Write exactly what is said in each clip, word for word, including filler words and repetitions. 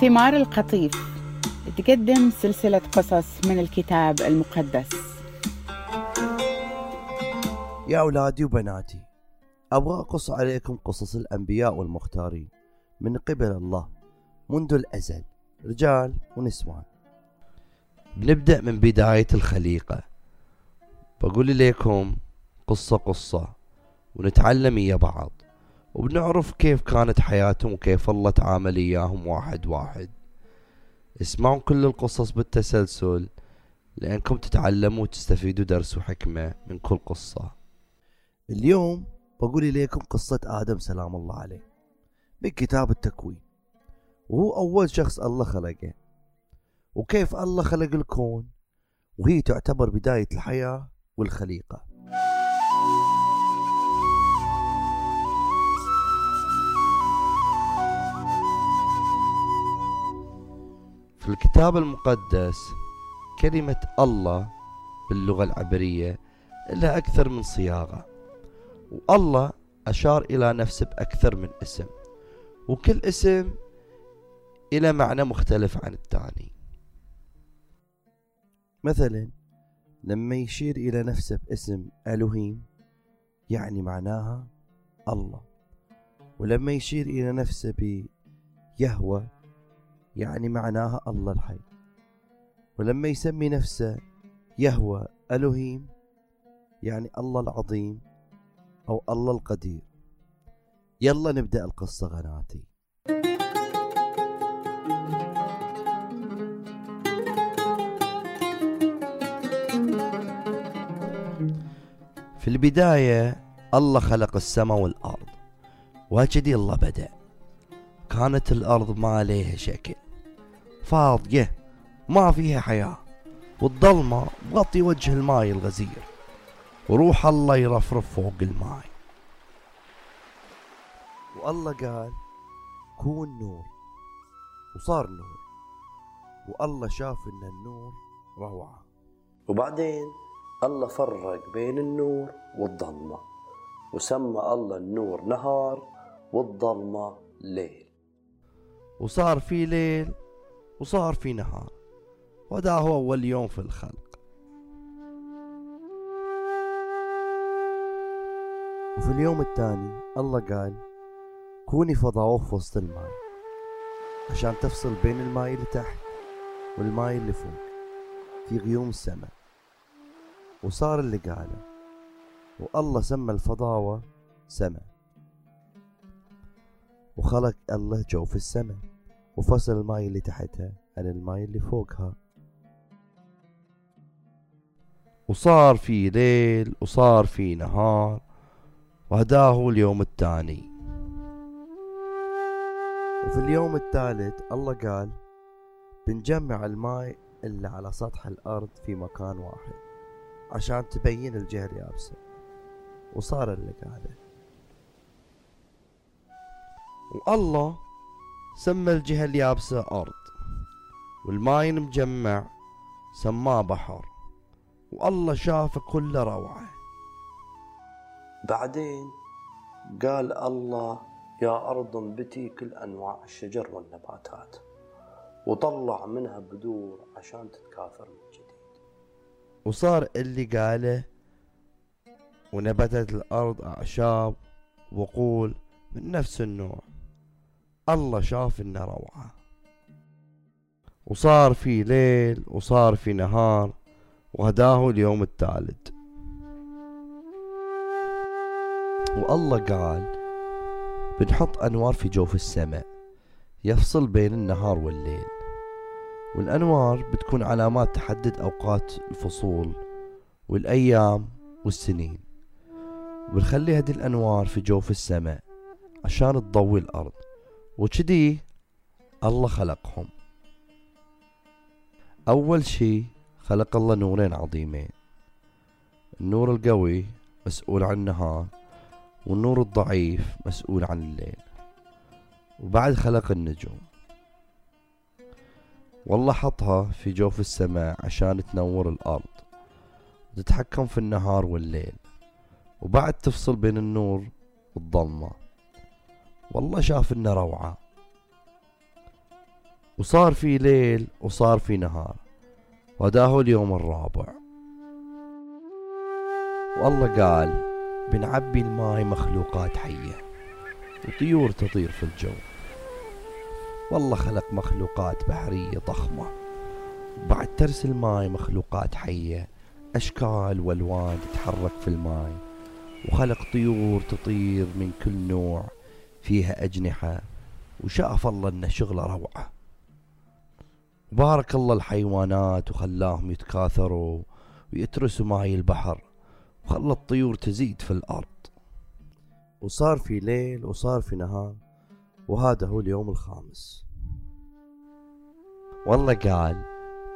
ثمار القطيف تقدم سلسلة قصص من الكتاب المقدس. يا أولادي وبناتي، أبغى أقص عليكم قصص الأنبياء والمختارين من قبل الله منذ الأزل، رجال ونسوان. بنبدأ من بداية الخليقة، بقول لكم قصة قصة ونتعلم يا بعض، وبنعرف كيف كانت حياتهم وكيف الله تعامل إياهم واحد واحد. اسمعوا كل القصص بالتسلسل لأنكم تتعلموا وتستفيدوا درس وحكمة من كل قصة. اليوم بقول لكم قصة آدم سلام الله عليه من كتاب التكوين، وهو أول شخص الله خلقه، وكيف الله خلق الكون، وهي تعتبر بداية الحياة والخليقة. في الكتاب المقدس كلمة الله باللغة العبرية لها أكثر من صياغة، والله أشار إلى نفسه بأكثر من اسم، وكل اسم إلى معنى مختلف عن الثاني. مثلا لما يشير إلى نفسه باسم ألوهيم يعني معناها الله، ولما يشير إلى نفسه بيهوه يعني معناها الله الحي، ولما يسمي نفسه يهوه ألوهيم يعني الله العظيم أو الله القدير. يلا نبدأ القصة غناتي. في البداية الله خلق السماء والأرض، وهكذا الله بدأ. كانت الأرض ما لها شكل، فاضية ما فيها حياة، والظلمة غطي وجه الماي الغزير، وروح الله يرفرف فوق الماي. والله قال كون نور، وصار نور، والله شاف ان النور روعة. وبعدين الله فرق بين النور والظلمة، وسمى الله النور نهار والظلمة ليل، وصار في ليل وصار في نهار، وده هو أول يوم في الخلق. وفي اليوم الثاني الله قال كوني فضاء في وسط الماء عشان تفصل بين الماء اللي تحت والماء اللي فوق في غيوم السماء، وصار اللي قاله، والله سمى الفضاوة سماء. وخلق الله جو في السماء، وفصل الماء اللي تحتها عن الماء اللي فوقها، وصار في ليل وصار في نهار، وهذا هو اليوم الثاني. وفي اليوم الثالث الله قال بنجمع الماء اللي على سطح الأرض في مكان واحد عشان تبين الجهة اليابسة، وصار اللي قاله. والله سمى الجهة اليابسة أرض، والماي المجمع سماه بحر، والله شافه كله روعة. بعدين قال الله يا أرض انبتي كل أنواع الشجر والنباتات، وطلع منها بذور عشان تتكاثر من جديد، وصار اللي قاله. ونبتت الأرض أعشاب وقول من نفس النوع، الله شاف إنه روعة، وصار في ليل وصار في نهار، وهداه اليوم الثالث. والله قال بنحط أنوار في جوف السماء يفصل بين النهار والليل، والأنوار بتكون علامات تحدد أوقات الفصول والأيام والسنين، وبنخلي هذه الأنوار في جوف السماء عشان تضوي الأرض، وكذي الله خلقهم. أول شي خلق الله نورين عظيمين، النور القوي مسؤول عن النهار، والنور الضعيف مسؤول عن الليل. وبعد خلق النجوم، والله حطها في جوف السماء عشان تنور الأرض وتتحكم في النهار والليل، وبعد تفصل بين النور والظلمة، والله شاف إنه روعة. وصار في ليل وصار في نهار، وذاه اليوم الرابع. والله قال بنعبي الماي مخلوقات حية وطيور تطير في الجو. والله خلق مخلوقات بحرية ضخمة، وبعد ترس الماي مخلوقات حية أشكال والوان تتحرك في الماي، وخلق طيور تطير من كل نوع فيها أجنحة، وشاف الله إنه شغلة روعة. بارك الله الحيوانات وخلاهم يتكاثروا ويترسوا ماي البحر، وخلى الطيور تزيد في الأرض. وصار في ليل وصار في نهار، وهذا هو اليوم الخامس. والله قال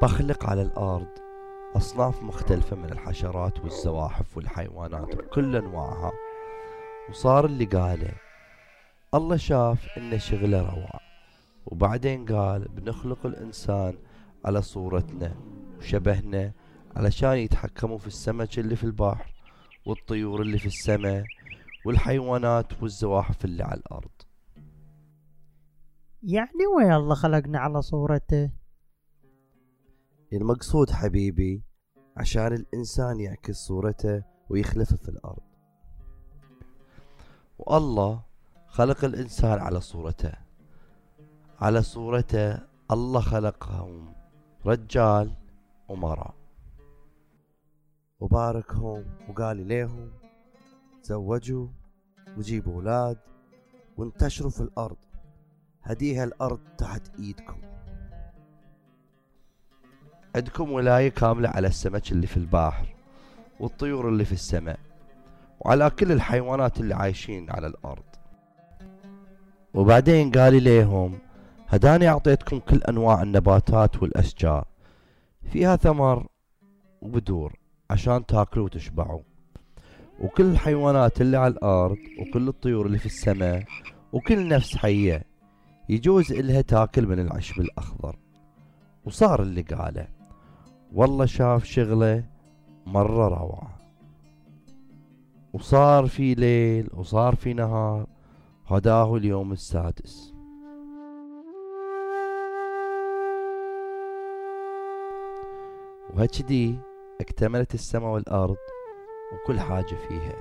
بخلق على الأرض أصناف مختلفة من الحشرات والزواحف والحيوانات بكل أنواعها. وصار اللي قاله، الله شاف إنه شغله روعة. وبعدين قال بنخلق الإنسان على صورتنا وشبهنا علشان يتحكموا في السمك اللي في البحر والطيور اللي في السماء والحيوانات والزواحف اللي على الأرض. يعني ويا الله خلقنا على صورته؟ المقصود حبيبي عشان الإنسان يعكس صورته ويخلفه في الأرض. والله خلق الإنسان على صورته على صورته الله خلقهم رجال ومرأة، وباركهم وقال ليهم تزوجوا وجيبوا أولاد وانتشروا في الأرض، هديها الأرض تحت إيدكم، عندكم ولاية كاملة على السمك اللي في البحر والطيور اللي في السماء وعلى كل الحيوانات اللي عايشين على الأرض. وبعدين قال ليهم هداني أعطيتكم كل أنواع النباتات والأشجار فيها ثمر وبذور عشان تاكلوا وتشبعوا، وكل الحيوانات اللي على الأرض وكل الطيور اللي في السماء وكل نفس حية يجوز إلها تاكل من العشب الأخضر. وصار اللي قاله، والله شاف شغله مرة روعة. وصار في ليل وصار في نهار، هداه اليوم السادس. وهكذا اكتملت السماء والأرض وكل حاجة فيها.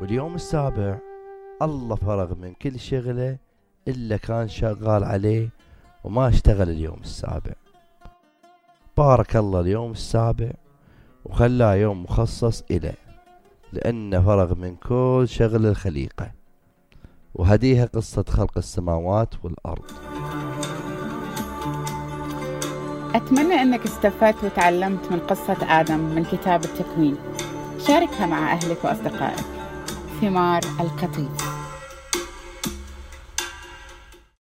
واليوم السابع الله فرغ من كل شغله إلا كان شغال عليه، وما اشتغل اليوم السابع. بارك الله اليوم السابع وخلاه يوم مخصص إله، لأنه فرغ من كل شغل الخليقة. وهديها قصة خلق السماوات والأرض. أتمنى أنك استفدت وتعلمت من قصة آدم من كتاب التكوين. شاركها مع أهلك وأصدقائك. ثمار القطيف.